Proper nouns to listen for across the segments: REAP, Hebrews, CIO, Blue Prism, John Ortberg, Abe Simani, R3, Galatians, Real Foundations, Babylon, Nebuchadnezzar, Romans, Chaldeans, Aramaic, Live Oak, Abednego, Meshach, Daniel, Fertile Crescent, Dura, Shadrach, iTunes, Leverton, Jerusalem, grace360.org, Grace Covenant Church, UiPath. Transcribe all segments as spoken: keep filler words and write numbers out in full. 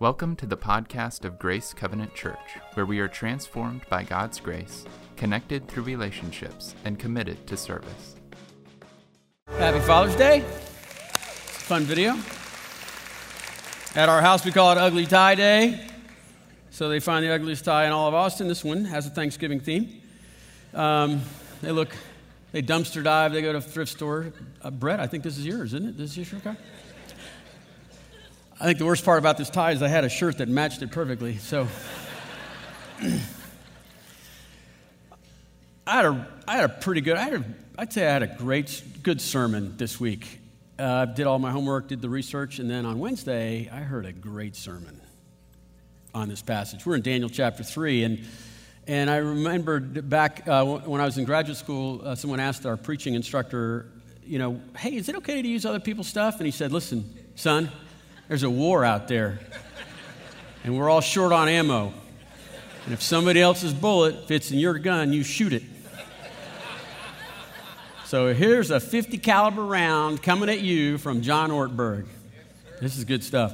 Welcome to the podcast of Grace Covenant Church, where we are transformed by God's grace, connected through relationships, and committed to service. Happy Father's Day. Fun video. At our house, we call it Ugly Tie Day. So they find the ugliest tie in all of Austin. This one has a Thanksgiving theme. Um, they look, they dumpster dive, they go to thrift store. Uh, Brett, I think this is yours, isn't it? This is your car? I think the worst part about this tie is I had a shirt that matched it perfectly, so. I had a, I had a pretty good, I had a, I'd say I had a great, good sermon this week. Uh, did all my homework, did the research, and then on Wednesday, I heard a great sermon on this passage. We're in Daniel chapter three, and and I remembered back uh, when I was in graduate school, uh, someone asked our preaching instructor, you know, hey, is it okay to use other people's stuff? And he said, listen, son, there's a war out there, and we're all short on ammo. And if somebody else's bullet fits in your gun, you shoot it. So here's a fifty caliber round coming at you from John Ortberg. This is good stuff.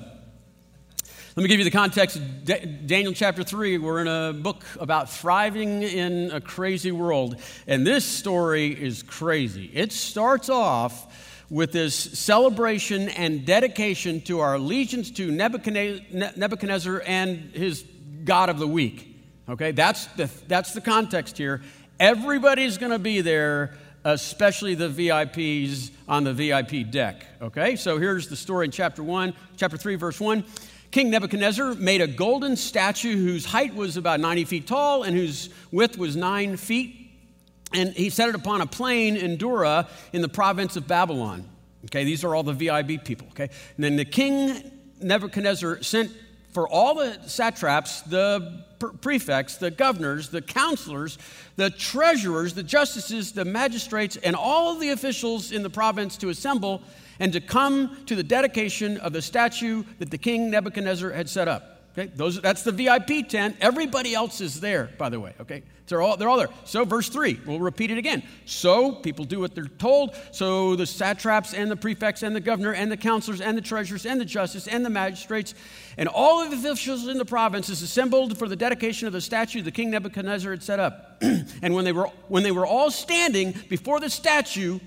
Let me give you the context of D- Daniel chapter three. We're in a book about thriving in a crazy world, and this story is crazy. It starts off with this celebration and dedication to our allegiance to Nebuchadnezzar and his God of the week. Okay, that's the that's the context here. Everybody's going to be there, especially the V I Ps on the V I P deck. Okay, so here's the story in chapter one, chapter three, verse one. King Nebuchadnezzar made a golden statue whose height was about ninety feet tall and whose width was nine feet. And he set it upon a plain in Dura in the province of Babylon. Okay, these are all the V I B people, okay? And then the king Nebuchadnezzar sent for all the satraps, the prefects, the governors, the counselors, the treasurers, the justices, the magistrates, and all of the officials in the province to assemble and to come to the dedication of the statue that the king Nebuchadnezzar had set up. Okay, those, that's the V I P tent. Everybody else is there, by the way, okay? They're all, they're all there. So verse three, we'll repeat it again. So people do what they're told. So the satraps and the prefects and the governor and the counselors and the treasurers and the justice and the magistrates and all of the officials in the province is assembled for the dedication of the statue the king Nebuchadnezzar had set up. And when they were when they were all standing before the statue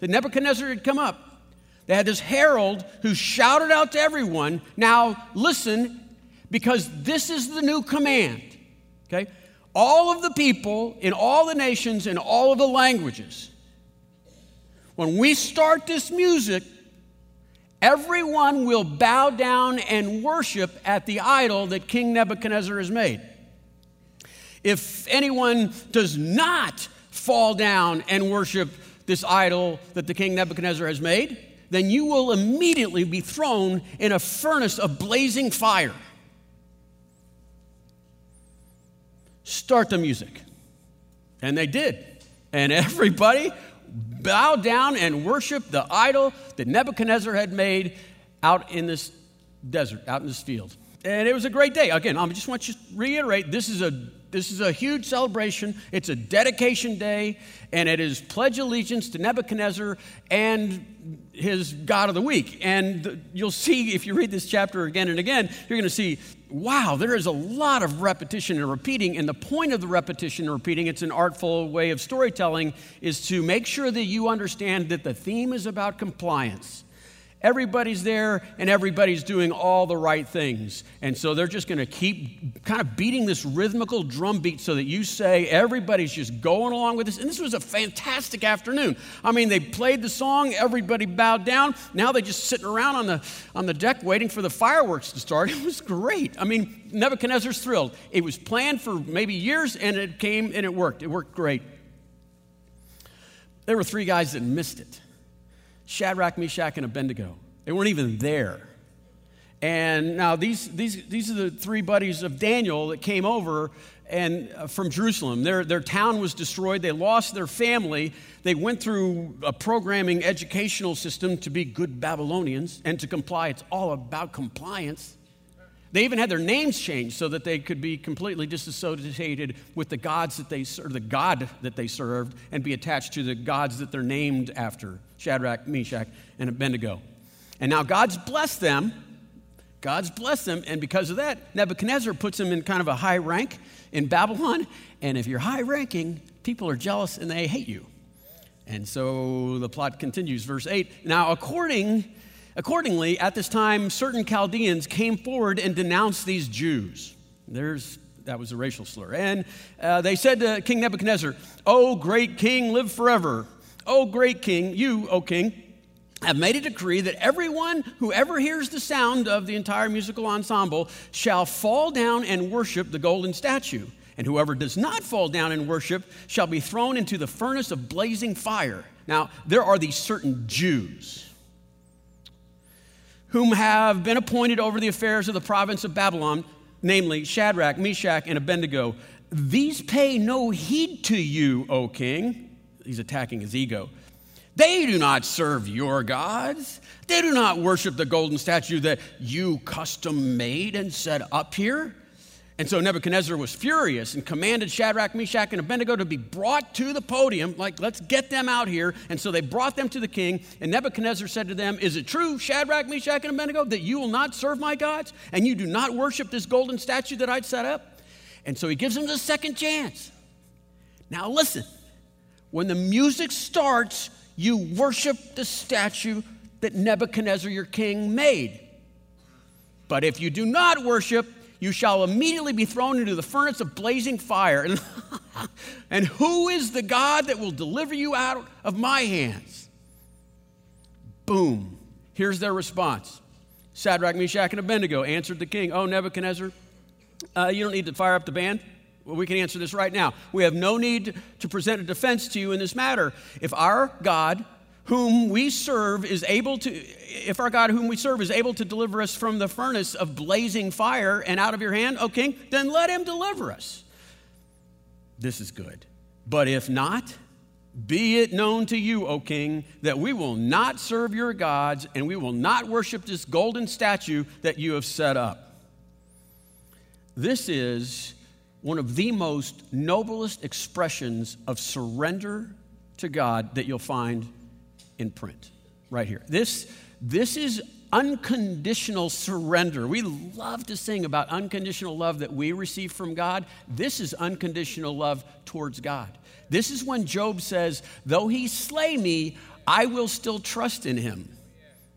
that Nebuchadnezzar had come up, they had this herald who shouted out to everyone, now listen, because this is the new command, okay? All of the people in all the nations in all of the languages. When we start this music, everyone will bow down and worship at the idol that King Nebuchadnezzar has made. If anyone does not fall down and worship this idol that the King Nebuchadnezzar has made, then you will immediately be thrown in a furnace of blazing fire. Start the music. And they did. And everybody bowed down and worshiped the idol that Nebuchadnezzar had made out in this desert, out in this field. And it was a great day. Again, I just want you to reiterate, this is a this is a huge celebration. It's a dedication day, and it is pledge allegiance to Nebuchadnezzar and his God of the week. And you'll see, if you read this chapter again and again, you're going to see, wow, there is a lot of repetition and repeating. And the point of the repetition and repeating, it's an artful way of storytelling, is to make sure that you understand that the theme is about compliance. Everybody's there, and everybody's doing all the right things. And so they're just going to keep kind of beating this rhythmical drumbeat so that you say everybody's just going along with this. And this was a fantastic afternoon. I mean, they played the song. Everybody bowed down. Now they're just sitting around on the on the deck waiting for the fireworks to start. It was great. I mean, Nebuchadnezzar's thrilled. It was planned for maybe years, and it came, and it worked. It worked great. There were three guys that missed it. Shadrach, Meshach, and Abednego. They weren't even there. And now these these these are the three buddies of Daniel that came over and uh, from Jerusalem. Their their town was destroyed. They lost their family. They went through a programming educational system to be good Babylonians and to comply. It's all about compliance. They even had their names changed so that they could be completely disassociated with the gods that they served, the God that they served, and be attached to the gods that they're named after: Shadrach, Meshach, and Abednego. And now God's blessed them God's blessed them, and because of that, Nebuchadnezzar puts them in kind of a high rank in Babylon, and if you're high-ranking, people are jealous and they hate you. And so the plot continues, verse eight. Now, according, accordingly, at this time, certain Chaldeans came forward and denounced these Jews. There's That was a racial slur. And uh, they said to King Nebuchadnezzar, "O great king, live forever. O great king, you, O king, have made a decree that everyone who ever hears the sound of the entire musical ensemble shall fall down and worship the golden statue. And whoever does not fall down and worship shall be thrown into the furnace of blazing fire." Now, there are these certain Jews whom have been appointed over the affairs of the province of Babylon, namely Shadrach, Meshach, and Abednego. "These pay no heed to you, O king." He's attacking his ego. "They do not serve your gods. They do not worship the golden statue that you custom made and set up here." And so Nebuchadnezzar was furious and commanded Shadrach, Meshach, and Abednego to be brought to the podium. Like, let's get them out here. And so they brought them to the king. And Nebuchadnezzar said to them, "Is it true, Shadrach, Meshach, and Abednego, that you will not serve my gods? And you do not worship this golden statue that I'd set up?" And so he gives them the second chance. Now listen, when the music starts, you worship the statue that Nebuchadnezzar, your king, made. But if you do not worship, you shall immediately be thrown into the furnace of blazing fire. And, and who is the God that will deliver you out of my hands?" Boom. Here's their response. Shadrach, Meshach, and Abednego answered the king, "Oh, Nebuchadnezzar, uh, you don't need to fire up the band. Well, we can answer this right now. We have no need to present a defense to you in this matter. If our God whom we serve is able to, if our God whom we serve is able to deliver us from the furnace of blazing fire and out of your hand, O king, then let him deliver us. This is good. But if not, be it known to you, O king, that we will not serve your gods and we will not worship this golden statue that you have set up." This is one of the most noblest expressions of surrender to God that you'll find in print, right here. This, this is unconditional surrender. We love to sing about unconditional love that we receive from God. This is unconditional love towards God. This is when Job says, "Though he slay me, I will still trust in him."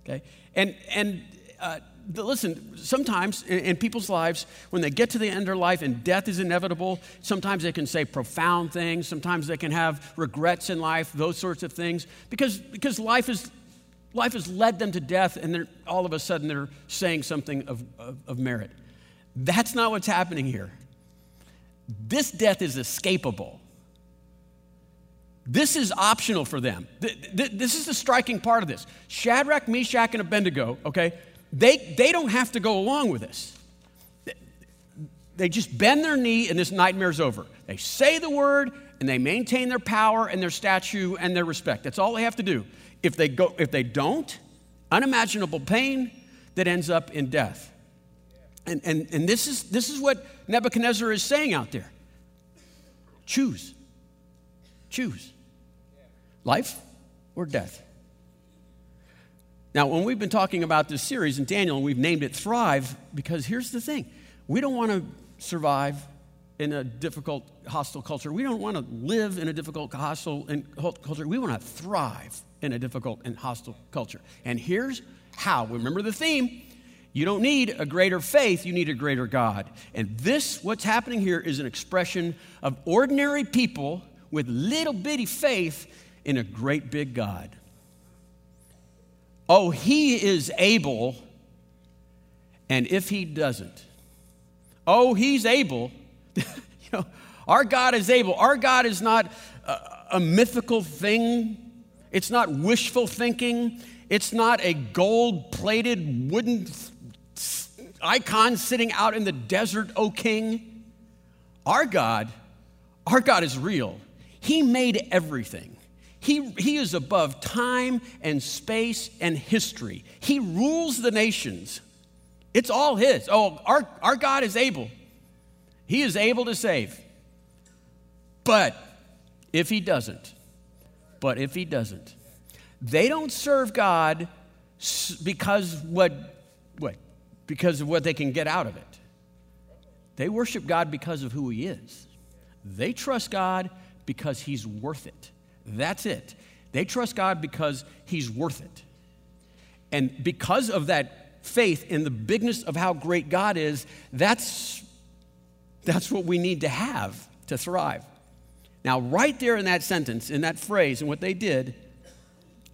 Okay, and and uh, listen. Sometimes in, in people's lives, when they get to the end of their life and death is inevitable, sometimes they can say profound things. Sometimes they can have regrets in life, those sorts of things, because because life is life has led them to death, and they're all of a sudden they're saying something of, of, of merit. That's not what's happening here. This death is escapable. This is optional for them. This is the striking part of this. Shadrach, Meshach, and Abednego, okay, they, they don't have to go along with this. They just bend their knee and this nightmare's over. They say the word and they maintain their power and their statue and their respect. That's all they have to do. If they go, if they don't, unimaginable pain that ends up in death. And, and, and this is, this is what Nebuchadnezzar is saying out there. Choose. Choose. Life or death. Now, when we've been talking about this series in Daniel, and we've named it Thrive, because here's the thing. We don't want to survive in a difficult, hostile culture. We don't want to live in a difficult, hostile culture. We want to thrive in a difficult and hostile culture. And here's how. Remember the theme. You don't need a greater faith. You need a greater God. And this, what's happening here, is an expression of ordinary people with little bitty faith in a great big God. Oh, he is able, and if he doesn't, oh, he's able. You know, our God is able. Our God is not a, a mythical thing. It's not wishful thinking. It's not a gold-plated wooden icon sitting out in the desert, O king. Our God Our God is real. He made everything. He, he is above time and space and history. He rules the nations. It's all his. Oh, our, our God is able. He is able to save. But if he doesn't, but if he doesn't, they don't serve God because what, what? because of what they can get out of it. They worship God because of who he is. They trust God because he's worth it. That's it. They trust God because he's worth it. And because of that faith in the bigness of how great God is, that's, that's what we need to have to thrive. Now, right there in that sentence, in that phrase, and what they did,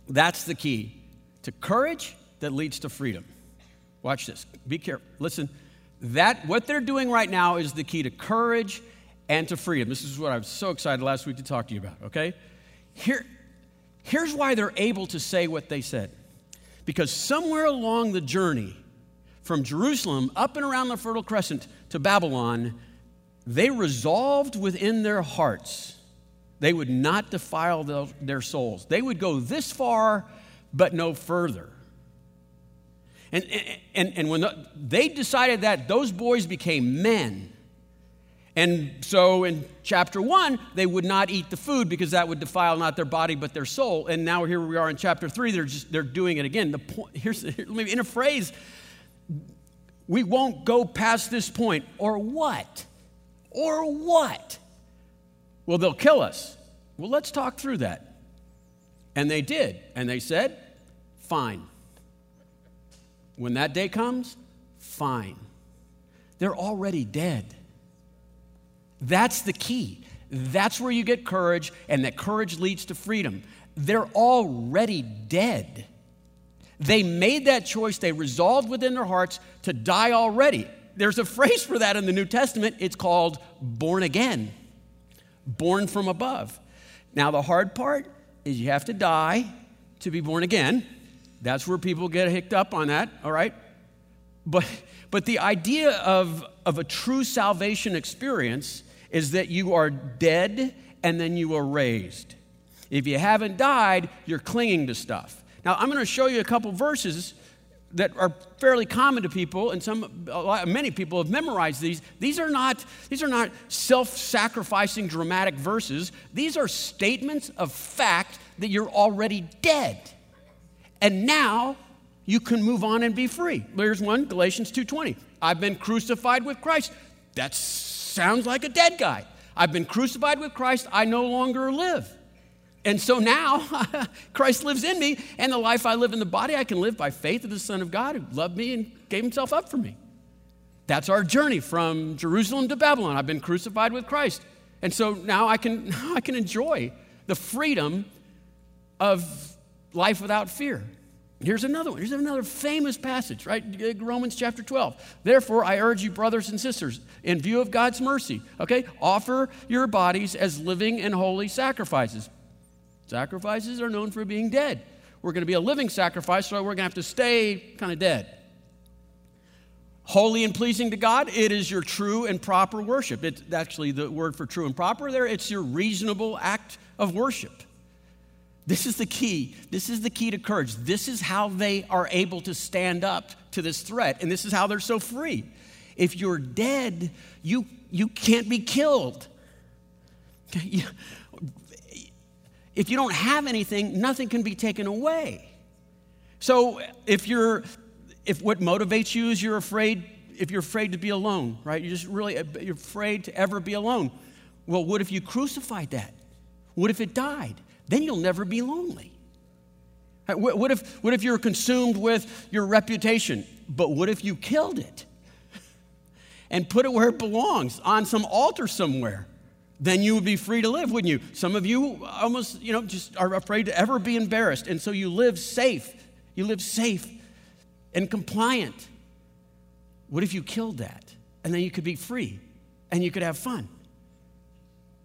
that's the key to courage that leads to freedom. Watch this. Be careful. Listen, that what they're doing right now is the key to courage and to freedom. This is what I was so excited last week to talk to you about, okay? Here, here's why they're able to say what they said. Because somewhere along the journey from Jerusalem up and around the Fertile Crescent to Babylon, they resolved within their hearts they would not defile the, their souls. They would go this far, but no further. And, and, and when the, they decided that, those boys became men. And so in chapter one, they would not eat the food because that would defile not their body but their soul. And now here we are in chapter three, they're just, they're doing it again. The point, here's, here, let me, in a phrase, we won't go past this point. Or what? Or what? Well, they'll kill us. Well, let's talk through that. And they did. And they said, fine. When that day comes, fine. They're already dead. That's the key. That's where you get courage, and that courage leads to freedom. They're already dead. They made that choice. They resolved within their hearts to die already. There's a phrase for that in the New Testament. It's called born again, born from above. Now, the hard part is you have to die to be born again. That's where people get hicked up on that, all right? But but the idea of, of a true salvation experience is that you are dead and then you are raised. If you haven't died, you're clinging to stuff. Now, I'm going to show you a couple verses that are fairly common to people, and some lot, many people have memorized these. These are not these are not self-sacrificing dramatic verses. These are statements of fact that you're already dead. And now you can move on and be free. Here's one, Galatians two twenty. I've been crucified with Christ. That sounds like a dead guy. I've been crucified with Christ. I no longer live. And so now Christ lives in me, and the life I live in the body, I can live by faith of the Son of God who loved me and gave himself up for me. That's our journey from Jerusalem to Babylon. I've been crucified with Christ. And so now I can, I can enjoy the freedom of life without fear. Here's another one. Here's another famous passage, right? Romans chapter twelve. Therefore, I urge you, brothers and sisters, in view of God's mercy, okay, offer your bodies as living and holy sacrifices. Sacrifices are known for being dead. We're going to be a living sacrifice, so we're going to have to stay kind of dead. Holy and pleasing to God, it is your true and proper worship. It's actually the word for true and proper there. It's your reasonable act of worship. This is the key. This is the key to courage. This is how they are able to stand up to this threat, and this is how they're so free. If you're dead, you, you can't be killed. If you don't have anything, nothing can be taken away. So if you're, if what motivates you is you're afraid, if you're afraid to be alone, right? You're just really, you're afraid to ever be alone. Well, what if you crucified that? What if it died? Then you'll never be lonely. What if, what if you're consumed with your reputation? But what if you killed it and put it where it belongs, on some altar somewhere? Then you would be free to live, wouldn't you? Some of you almost, you know, just are afraid to ever be embarrassed. And so you live safe. You live safe and compliant. What if you killed that? And then you could be free and you could have fun.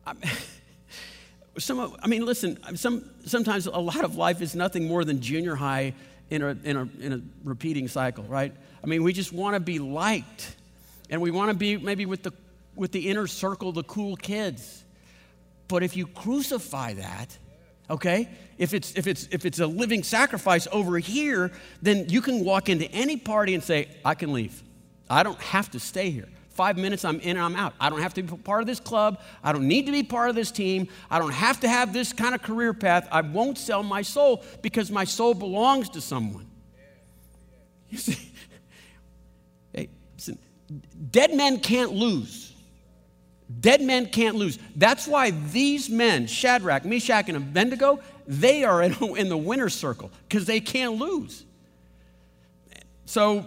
I'm Some, I mean, listen. Some, sometimes a lot of life is nothing more than junior high in a in a in a repeating cycle, right? I mean, we just want to be liked, and we want to be maybe with the with the inner circle, the cool kids. But if you crucify that, okay, if it's if it's if it's a living sacrifice over here, then you can walk into any party and say, "I can leave. I don't have to stay here. Five minutes, I'm in and I'm out. I don't have to be part of this club. I don't need to be part of this team. I don't have to have this kind of career path. I won't sell my soul because my soul belongs to someone." You see, Listen, dead men can't lose. Dead men can't lose. That's why these men, Shadrach, Meshach, and Abednego, they are in the winner's circle because they can't lose. So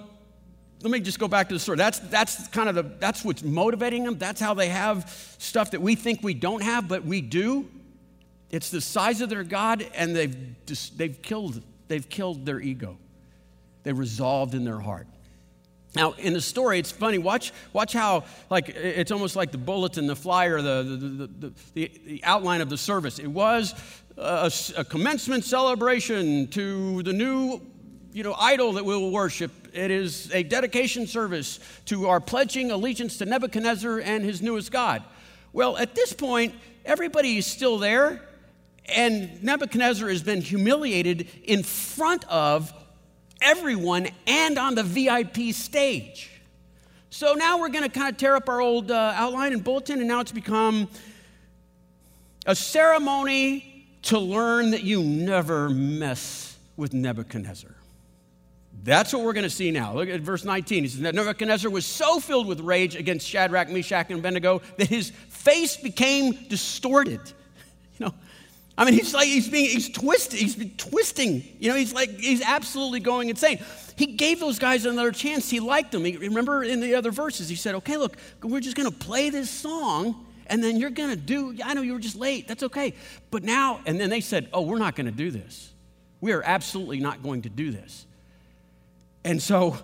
let me just go back to the story. That's, that's kind of the, that's what's motivating them. That's how they have stuff that we think we don't have, but we do. It's the size of their God, and they've, just, they've, killed, they've killed their ego. They resolved in their heart. Now, in the story, it's funny. Watch, watch how, like, it's almost like the bulletin, the flyer, the, the, the, the, the outline of the service. It was a, a commencement celebration to the new, you know, idol that we will worship. It is a dedication service to our pledging allegiance to Nebuchadnezzar and his newest God. Well, at this point, everybody is still there, and Nebuchadnezzar has been humiliated in front of everyone and on the V I P stage. So now we're going to kind of tear up our old uh, outline and bulletin, and now it's become a ceremony to learn that you never mess with Nebuchadnezzar. That's what we're going to see now. Look at verse nineteen. He says, Nebuchadnezzar was so filled with rage against Shadrach, Meshach, and Abednego that his face became distorted. You know, I mean, he's like, he's being, he's twisted, he's been twisting. You know, he's like, he's absolutely going insane. He gave those guys another chance. He liked them. He, remember in the other verses, he said, okay, look, we're just going to play this song, and then you're going to do, I know you were just late. That's okay. But now, and then they said, oh, we're not going to do this. We are absolutely not going to do this. And so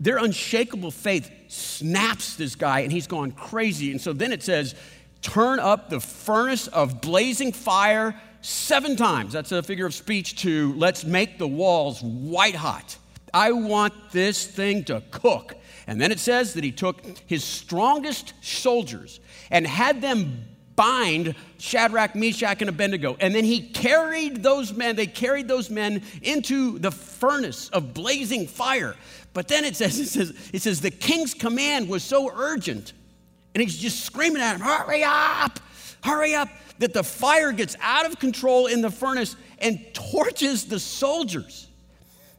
their unshakable faith snaps this guy, and he's gone crazy. And so then it says, turn up the furnace of blazing fire seven times. That's a figure of speech to let's make the walls white hot. I want this thing to cook. And then it says that he took his strongest soldiers and had them bind Shadrach, Meshach, and Abednego. And then he carried those men, they carried those men into the furnace of blazing fire. But then it says, it says, it says the king's command was so urgent, and he's just screaming at him, hurry up, hurry up, that the fire gets out of control in the furnace and torches the soldiers.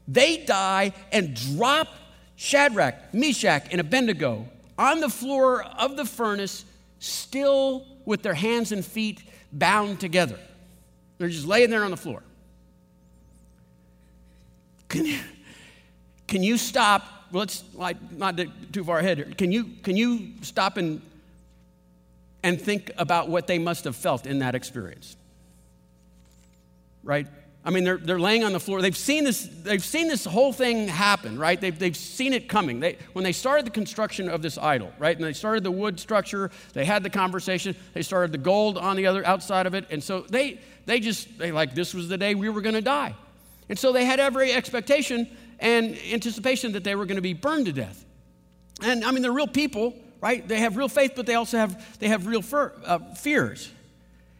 They die and drop Shadrach, Meshach, and Abednego on the floor of the furnace, still with their hands and feet bound together. They're just laying there on the floor. Can you, can you stop? Let's like, not get too far ahead here. Can you, can you stop and, and think about what they must have felt in that experience? Right? I mean, they're, they're laying on the floor. They've seen this, they've seen this whole thing happen, right? They've, they've seen it coming. They, when they started the construction of this idol, right, and they started the wood structure, they had the conversation, they started the gold on the other outside of it, and so they, they just, they like, this was the day we were going to die. And so they had every expectation and anticipation that they were going to be burned to death. And, I mean, they're real people, right? They have real faith, but they also have, they have real fer, uh, fears.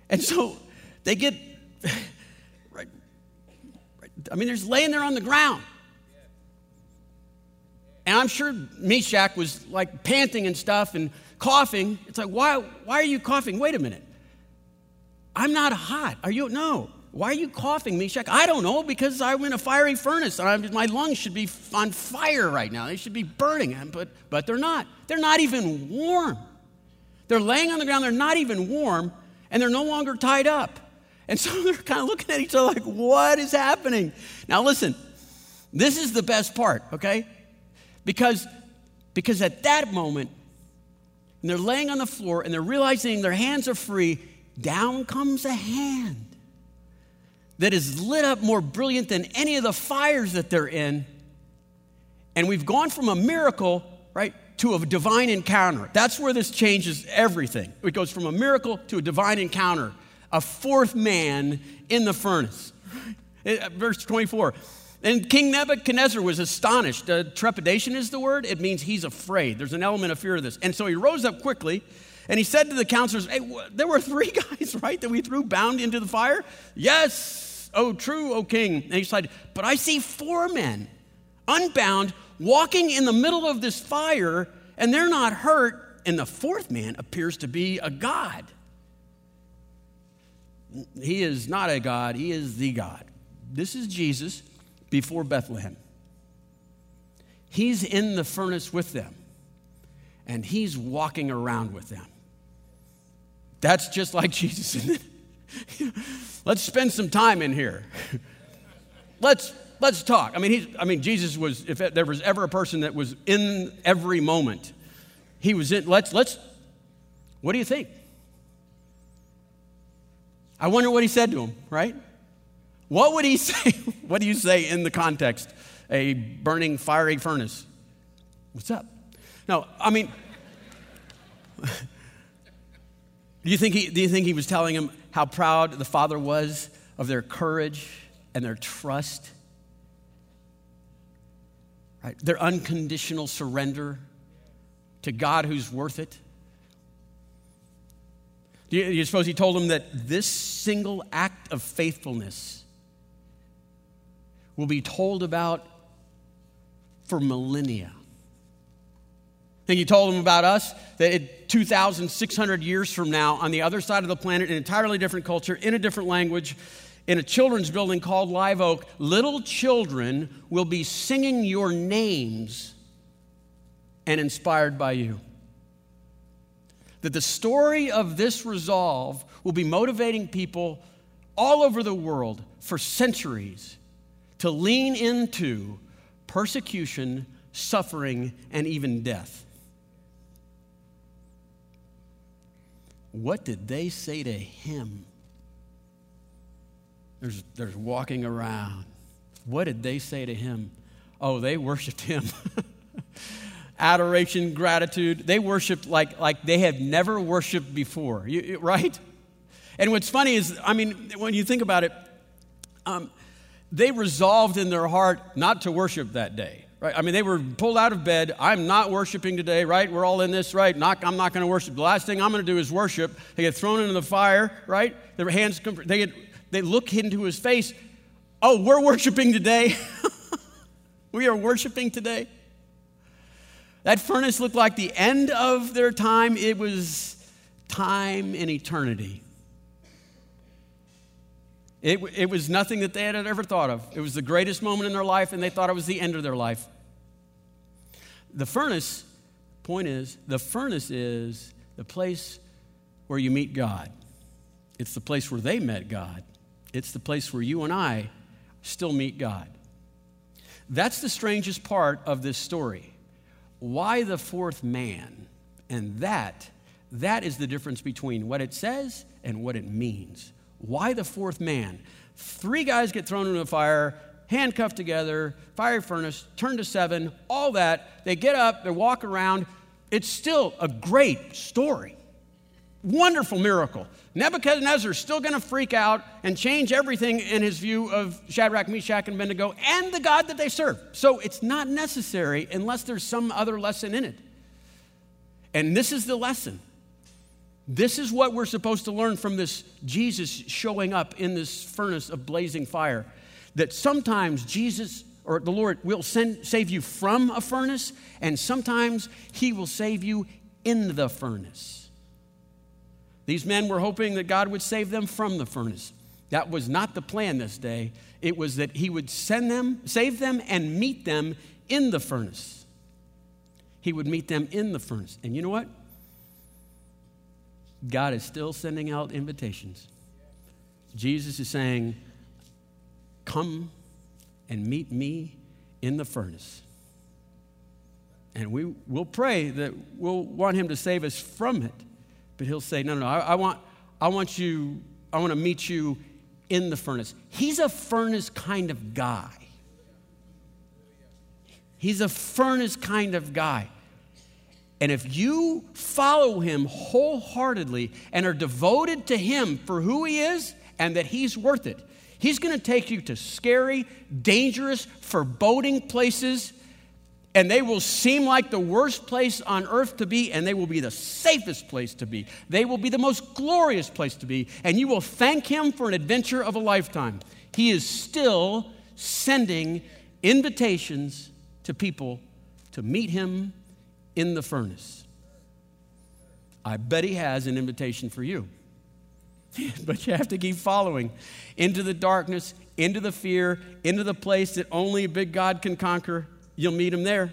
And so they get... I mean, they're just laying there on the ground. And I'm sure Meshach was like panting and stuff and coughing. It's like, why, why are you coughing? Wait a minute. I'm not hot. Are you? No. Why are you coughing, Meshach? I don't know, because I'm in a fiery furnace. And I'm, my lungs should be on fire right now. They should be burning. But, but they're not. They're not even warm. They're laying on the ground. They're not even warm. And they're no longer tied up. And so they're kind of looking at each other like, what is happening? Now listen, this is the best part, okay? Because, because at that moment, and they're laying on the floor and they're realizing their hands are free, down comes a hand that is lit up more brilliant than any of the fires that they're in. And we've gone from a miracle, right, to a divine encounter. That's where this changes everything. It goes from a miracle to a divine encounter. A fourth man in the furnace. Verse twenty-four. And King Nebuchadnezzar was astonished. Uh, trepidation is the word. It means he's afraid. There's an element of fear of this. And so he rose up quickly, and he said to the counselors, hey, w- there were three guys, right, that we threw bound into the fire? Yes, oh, true, oh, king. And he said, but I see four men, unbound, walking in the middle of this fire, and they're not hurt, and the fourth man appears to be a god. He is not a god. He is the God. This is Jesus before Bethlehem. He's in the furnace with them, and he's walking around with them. That's just like Jesus, isn't it? Let's spend some time in here. Let's let's talk. I mean, he's, I mean, Jesus was. If there was ever a person that was in every moment, he was in. Let's let's. What do you think? I wonder what he said to him. Right? What would he say? What do you say in the context? A burning, fiery furnace. What's up? No, I mean, do you think he? Do you think he was telling him how proud the Father was of their courage and their trust? Right? Their unconditional surrender to God, who's worth it. Do you, do you suppose he told him that this single act of faithfulness will be told about for millennia? I think he told them about us, that it, two thousand six hundred years from now, on the other side of the planet, in an entirely different culture, in a different language, in a children's building called Live Oak, little children will be singing your names and inspired by you. That the story of this resolve will be motivating people all over the world for centuries to lean into persecution, suffering, and even death. What did they say to him? There's, there's walking around. What did they say to him? Oh, they worshiped him. Adoration, gratitude. They worshiped like, like they had never worshiped before, you, right? And what's funny is, I mean, when you think about it, um, they resolved in their heart not to worship that day, right? I mean, they were pulled out of bed. I'm not worshiping today, right? We're all in this, right? Not, I'm not going to worship. The last thing I'm going to do is worship. They get thrown into the fire, right? Their hands, they get, they look into his face. Oh, we're worshiping today. We are worshiping today. That furnace looked like the end of their time. It was time in eternity. It, it was nothing that they had ever thought of. It was the greatest moment in their life, and they thought it was the end of their life. The furnace, point is, the furnace is the place where you meet God. It's the place where they met God. It's the place where you and I still meet God. That's the strangest part of this story. Why the fourth man? And that, that is the difference between what it says and what it means. Why the fourth man? Three guys get thrown into a fire, handcuffed together, fiery furnace, turned to seven, all that. They get up, they walk around. It's still a great story. Wonderful miracle. Nebuchadnezzar's still going to freak out and change everything in his view of Shadrach, Meshach, and Abednego and the God that they serve. So it's not necessary unless there's some other lesson in it. And this is the lesson. This is what we're supposed to learn from this Jesus showing up in this furnace of blazing fire, that sometimes Jesus or the Lord will send, save you from a furnace, and sometimes he will save you in the furnace. These men were hoping that God would save them from the furnace. That was not the plan this day. It was that he would send them, save them, and meet them in the furnace. He would meet them in the furnace. And you know what? God is still sending out invitations. Jesus is saying, come and meet me in the furnace. And we will pray that we'll want him to save us from it. But he'll say, no, no, no, I, I want I want you, I want to meet you in the furnace. He's a furnace kind of guy. He's a furnace kind of guy. And if you follow him wholeheartedly and are devoted to him for who he is and that he's worth it, he's going to take you to scary, dangerous, foreboding places, and they will seem like the worst place on earth to be, and they will be the safest place to be. They will be the most glorious place to be, and you will thank him for an adventure of a lifetime. He is still sending invitations to people to meet him in the furnace. I bet he has an invitation for you. But you have to keep following into the darkness, into the fear, into the place that only a big God can conquer. You'll meet him there.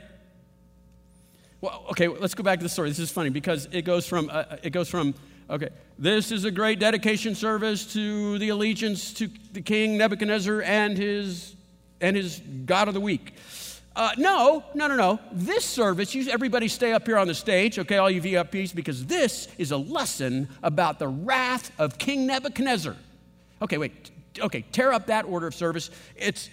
well, okay, let's go back to the story. This is funny because it goes from, uh, it goes from, okay, this is a great dedication service to the allegiance to the king Nebuchadnezzar and his and his God of the week. Uh, no, no, no, no. This service, you, everybody stay up here on the stage, okay, all you V I Ps, because this is a lesson about the wrath of King Nebuchadnezzar. Okay, wait. Okay, tear up that order of service. It's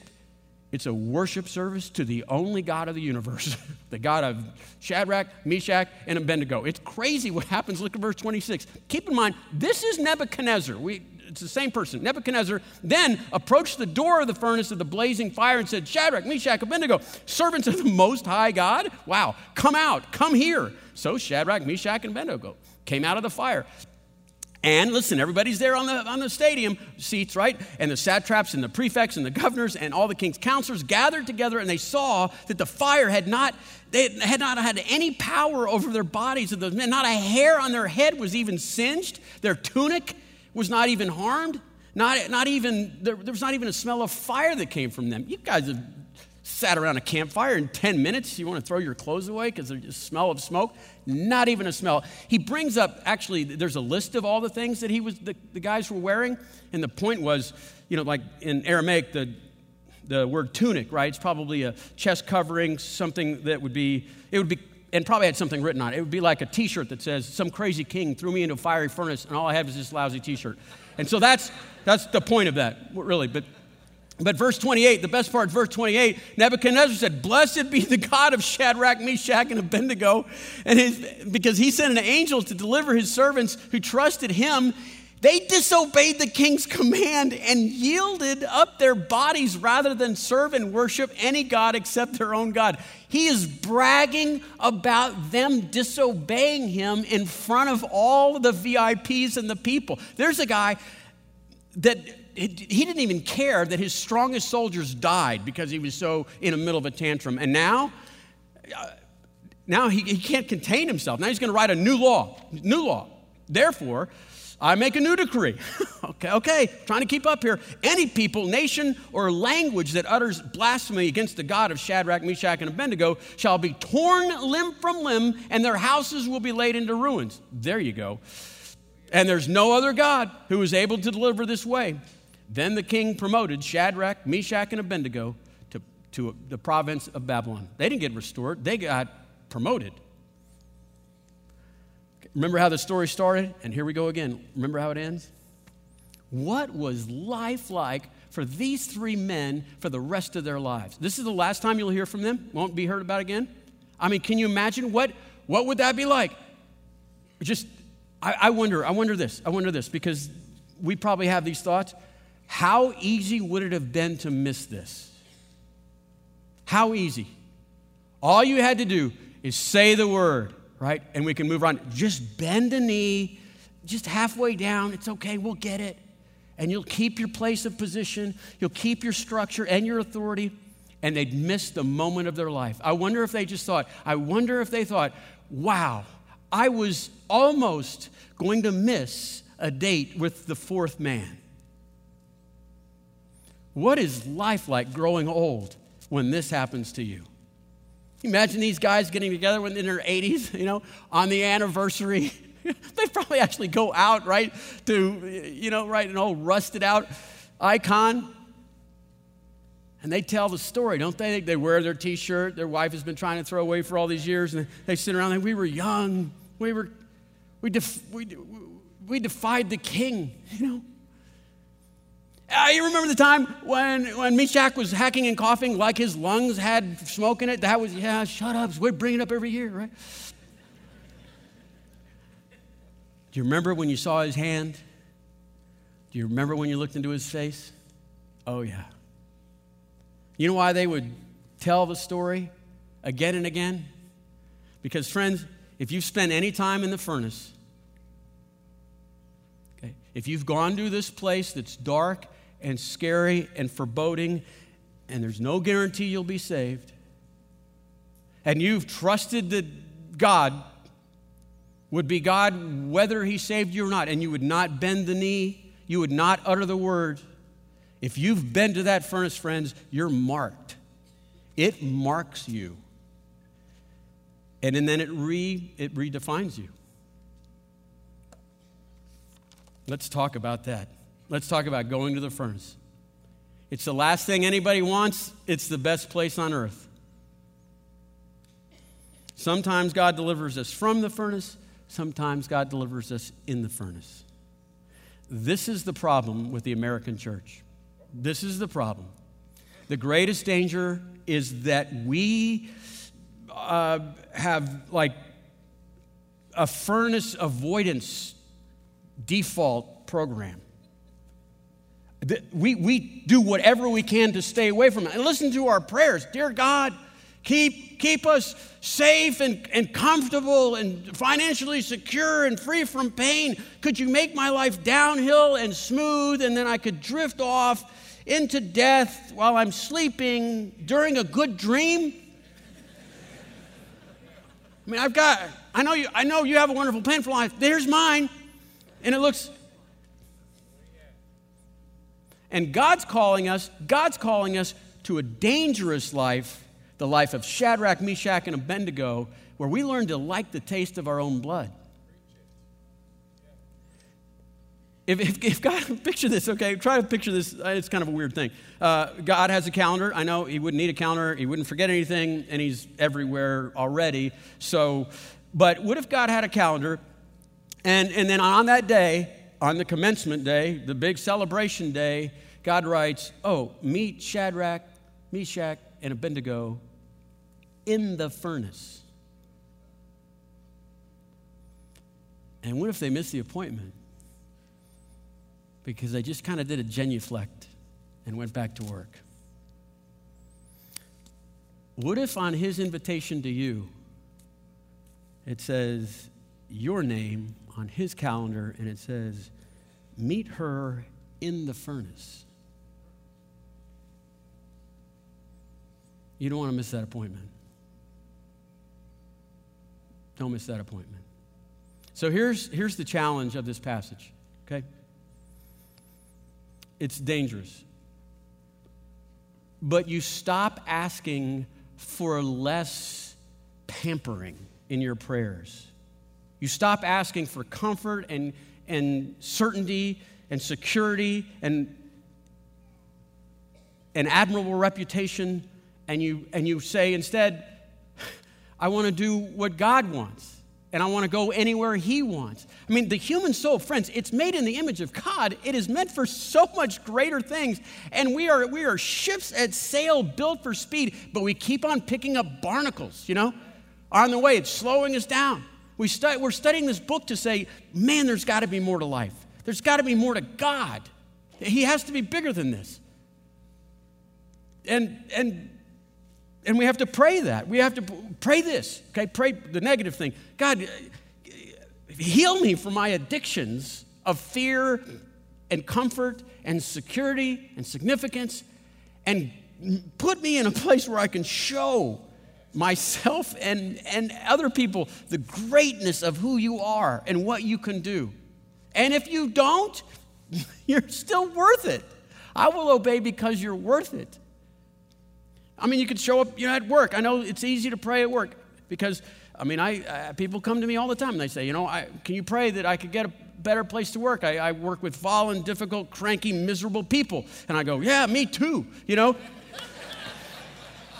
it's a worship service to the only God of the universe, the God of Shadrach, Meshach, and Abednego. It's crazy what happens. Look at verse twenty-six. Keep in mind, this is Nebuchadnezzar. We It's the same person. Nebuchadnezzar then approached the door of the furnace of the blazing fire and said, Shadrach, Meshach, Abednego, servants of the Most High God, wow, come out, come here. So Shadrach, Meshach, and Abednego came out of the fire. And listen, everybody's there on the on the stadium seats, right? And the satraps and the prefects and the governors and all the king's counselors gathered together, and they saw that the fire had not, they had not had any power over their bodies of those men. Not a hair on their head was even singed. Their tunic was not even harmed, not, not even, there, there was not even a smell of fire that came from them. You guys have sat around a campfire in ten minutes. You want to throw your clothes away because there's a smell of smoke? Not even a smell. He brings up, actually, there's a list of all the things that he was, the, the guys were wearing. And the point was, you know, like in Aramaic, the, the word tunic, right? It's probably a chest covering, something that would be, it would be, and probably had something written on it. It would be like a T-shirt that says, some crazy king threw me into a fiery furnace, and all I have is this lousy T-shirt. And so that's that's the point of that, really. But but verse twenty-eight, the best part, verse twenty-eight, Nebuchadnezzar said, blessed be the God of Shadrach, Meshach, and Abednego, and his, because he sent an angel to deliver his servants who trusted him. They disobeyed the king's command and yielded up their bodies rather than serve and worship any god except their own God. He is bragging about them disobeying him in front of all the V I Ps and the people. There's a guy that he didn't even care that his strongest soldiers died because he was so in the middle of a tantrum. And now... Now he, he can't contain himself. Now he's going to write a new law. New law. Therefore... I make a new decree. okay, okay, trying to keep up here. Any people, nation, or language that utters blasphemy against the God of Shadrach, Meshach, and Abednego shall be torn limb from limb, and their houses will be laid into ruins. There you go. And there's no other God who is able to deliver this way. Then the king promoted Shadrach, Meshach, and Abednego to, to the province of Babylon. They didn't get restored. They got promoted. Remember how the story started? And here we go again. Remember how it ends? What was life like for these three men for the rest of their lives? This is the last time you'll hear from them. Won't be heard about again. I mean, can you imagine? What, what would that be like? Just, I, I wonder, I wonder this. I wonder this because we probably have these thoughts. How easy would it have been to miss this? How easy? All you had to do is say the word. Right? And we can move on. Just bend a knee, just halfway down. It's okay, we'll get it. And you'll keep your place of position. You'll keep your structure and your authority. And they'd miss the moment of their life. I wonder if they just thought, I wonder if they thought, wow, I was almost going to miss a date with the fourth man. What is life like growing old when this happens to you? Imagine these guys getting together when they're in their eighties, you know, on the anniversary. They probably actually go out, right, to, you know, right, an old rusted out icon. And they tell the story, don't they? They wear their T-shirt. Their wife has been trying to throw away for all these years. And they sit around and we were young. We were, we, def- we, we defied the king, you know. Uh, you remember the time when, when Meshach was hacking and coughing like his lungs had smoke in it? That was, yeah, shut up. We bring it up every year, right? Do you remember when you saw his hand? Do you remember when you looked into his face? Oh, yeah. You know why they would tell the story again and again? Because, friends, if you've spent any time in the furnace, okay, if you've gone to this place that's dark and scary and foreboding, and there's no guarantee you'll be saved, and you've trusted that God would be God whether he saved you or not, and you would not bend the knee, you would not utter the word, if you've been to that furnace, friends, you're marked. It marks you. And, and then it, re, it redefines you. Let's talk about that. Let's talk about going to the furnace. It's the last thing anybody wants. It's the best place on earth. Sometimes God delivers us from the furnace. Sometimes God delivers us in the furnace. This is the problem with the American church. This is the problem. The greatest danger is that we uh, have like a furnace avoidance default program. We, we do whatever we can to stay away from it. And listen to our prayers. Dear God, keep, keep us safe and, and comfortable and financially secure and free from pain. Could you make my life downhill and smooth, and then I could drift off into death while I'm sleeping during a good dream? I mean, I've got, I know you, I know you have a wonderful plan for life. There's mine. And it looks... And God's calling us, God's calling us to a dangerous life, the life of Shadrach, Meshach, and Abednego, where we learn to like the taste of our own blood. If, if, if God, picture this, okay? Try to picture this. It's kind of a weird thing. Uh, God has a calendar. I know he wouldn't need a calendar. He wouldn't forget anything, and he's everywhere already. So, but what if God had a calendar, and, and then on that day, on the commencement day, the big celebration day, God writes, oh, meet Shadrach, Meshach, and Abednego in the furnace. And what if they miss the appointment? Because they just kind of did a genuflect and went back to work. What if on his invitation to you, it says your name on his calendar, and it says, meet her in the furnace. You don't want to miss that appointment. Don't miss that appointment. So here's, here's the challenge of this passage, okay? It's dangerous. But you stop asking for less pampering in your prayers. You stop asking for comfort and, and certainty and security and an admirable reputation, and you and you say instead, I want to do what God wants, and I want to go anywhere he wants. I mean, the human soul, friends, it's made in the image of God. It is meant for so much greater things, and we are we are ships at sail built for speed, but we keep on picking up barnacles, you know? On the way, it's slowing us down. We stu- we're studying this book to say, man, there's got to be more to life. There's got to be more to God. He has to be bigger than this. And and and we have to pray that. We have to pray this. Okay, pray the negative thing. God, heal me from my addictions of fear and comfort and security and significance, and put me in a place where I can show myself and, and other people the greatness of who you are and what you can do. And if you don't, you're still worth it. I will obey because you're worth it. I mean, you could show up, you know, at work. I know it's easy to pray at work because, I mean, I, I people come to me all the time and they say, you know, I, can you pray that I could get a better place to work? I, I work with fallen, difficult, cranky, miserable people. And I go, yeah, me too, you know.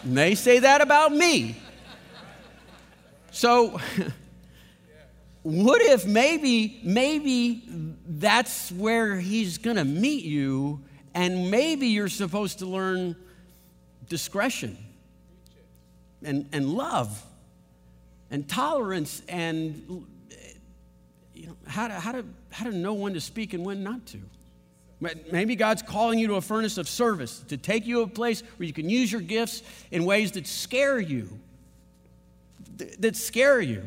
And they say that about me. So what if maybe, maybe that's where he's going to meet you, and maybe you're supposed to learn discretion and, and love and tolerance and, you know, how to, how to, how to know when to speak and when not to. Maybe God's calling you to a furnace of service, to take you to a place where you can use your gifts in ways that scare you, that scare you.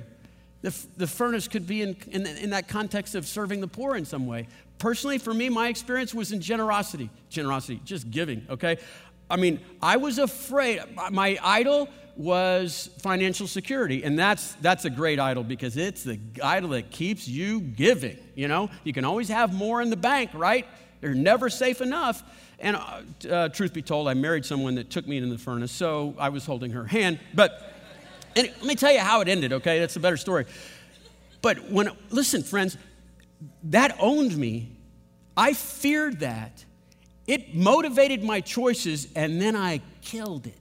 The, the furnace could be in, in, in that context of serving the poor in some way. Personally, for me, my experience was in generosity. Generosity, just giving, okay? I mean, I was afraid. My idol was financial security, and that's that's a great idol because it's the idol that keeps you giving, you know? You can always have more in the bank, right? You're never safe enough. And uh, truth be told, I married someone that took me into the furnace, so I was holding her hand. But And let me tell you how it ended, okay? That's a better story. But when, listen, friends, that owned me. I feared that. It motivated my choices, and then I killed it.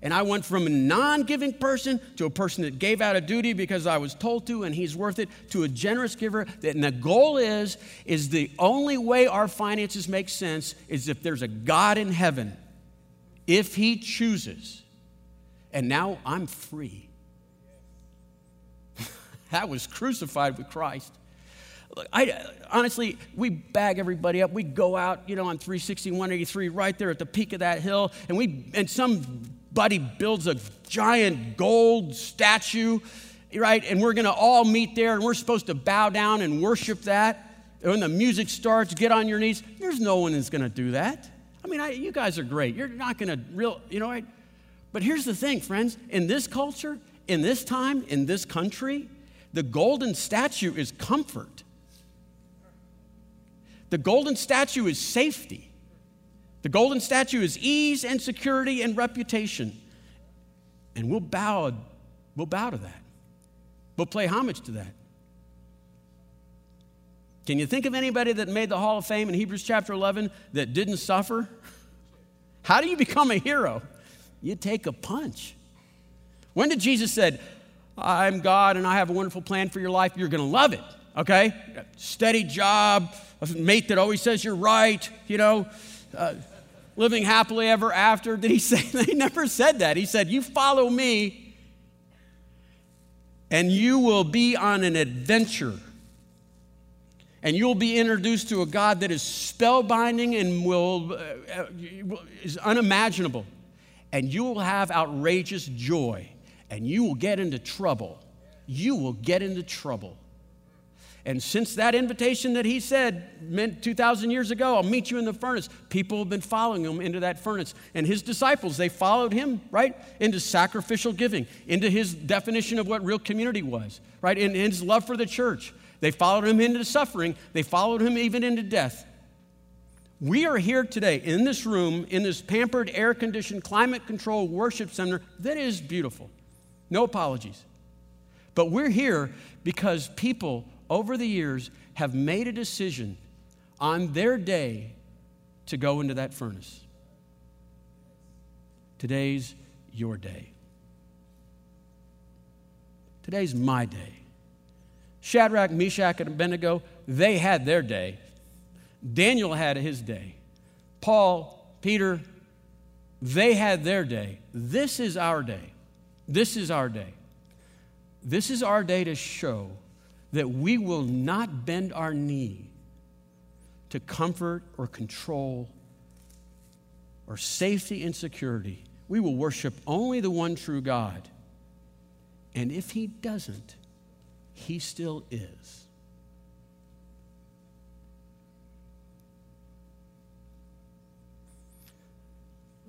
And I went from a non-giving person to a person that gave out of duty because I was told to and he's worth it, to a generous giver. And the goal is, is the only way our finances make sense is if there's a God in heaven, if he chooses. And now I'm free. I was crucified with Christ. Look, I, honestly, we bag everybody up. We go out, you know, on three sixty, one eighty-three, right there at the peak of that hill, and we and somebody builds a giant gold statue, right? And we're going to all meet there, and we're supposed to bow down and worship that. And when the music starts, get on your knees. There's no one that's going to do that. I mean, I, you guys are great. You're not going to real, you know, right? But here's the thing, friends. In this culture, in this time, in this country, the golden statue is comfort. The golden statue is safety. The golden statue is ease and security and reputation. And we'll bow, we'll bow to that. We'll pay homage to that. Can you think of anybody that made the Hall of Fame in Hebrews chapter eleven that didn't suffer? How do you become a hero? You take a punch. When did Jesus say, I'm God and I have a wonderful plan for your life? You're going to love it, okay? Steady job, a mate that always says you're right, you know, uh, living happily ever after. Did he say? He never said that. He said, you follow me and you will be on an adventure. And you'll be introduced to a God that is spellbinding and will uh, is unimaginable. And you will have outrageous joy. And you will get into trouble. You will get into trouble. And since that invitation that he said meant two thousand years ago, I'll meet you in the furnace, people have been following him into that furnace. And his disciples, they followed him, right, into sacrificial giving, into his definition of what real community was, right, and his love for the church. They followed him into suffering. They followed him even into death. We are here today in this room, in this pampered, air-conditioned, climate-controlled worship center that is beautiful. No apologies. But we're here because people over the years have made a decision on their day to go into that furnace. Today's your day. Today's my day. Shadrach, Meshach, and Abednego, they had their day. Daniel had his day. Paul, Peter, they had their day. This is our day. This is our day. This is our day to show that we will not bend our knee to comfort or control or safety and security. We will worship only the one true God. And if he doesn't, he still is.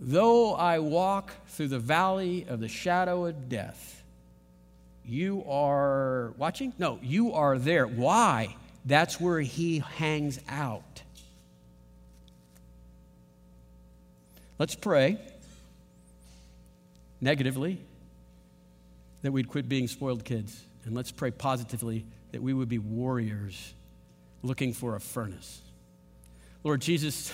Though I walk through the valley of the shadow of death, you are watching? No, you are there. Why? That's where he hangs out. Let's pray negatively that we'd quit being spoiled kids. And let's pray positively that we would be warriors looking for a furnace. Lord Jesus,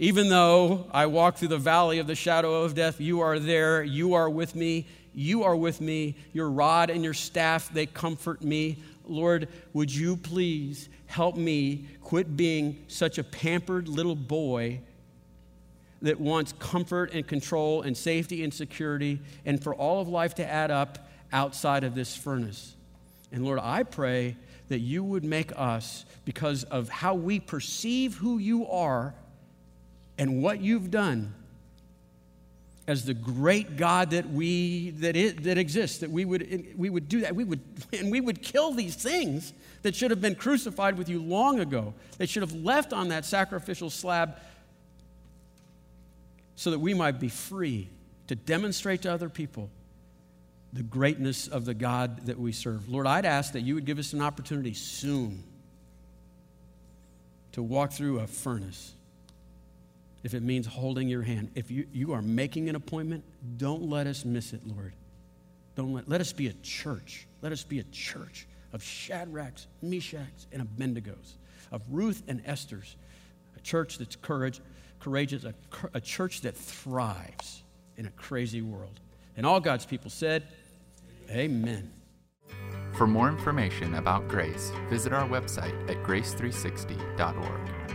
even though I walk through the valley of the shadow of death, you are there, you are with me, you are with me. Your rod and your staff, they comfort me. Lord, would you please help me quit being such a pampered little boy that wants comfort and control and safety and security and for all of life to add up outside of this furnace. And Lord, I pray that you would make us, because of how we perceive who you are and what you've done as the great God that we that it, that exists, that we would we would do that. We would and we would kill these things that should have been crucified with you long ago, that should have left on that sacrificial slab, so that we might be free to demonstrate to other people the greatness of the God that we serve. Lord, I'd ask that you would give us an opportunity soon to walk through a furnace, if it means holding your hand. If you, you are making an appointment, don't let us miss it, Lord. Don't let, let us be a church. Let us be a church of Shadrachs, Meshachs, and Abednegos, of Ruth and Esther's, a church that's courage, courageous, a, a church that thrives in a crazy world. And all God's people said, amen. For more information about Grace, visit our website at grace three sixty dot org.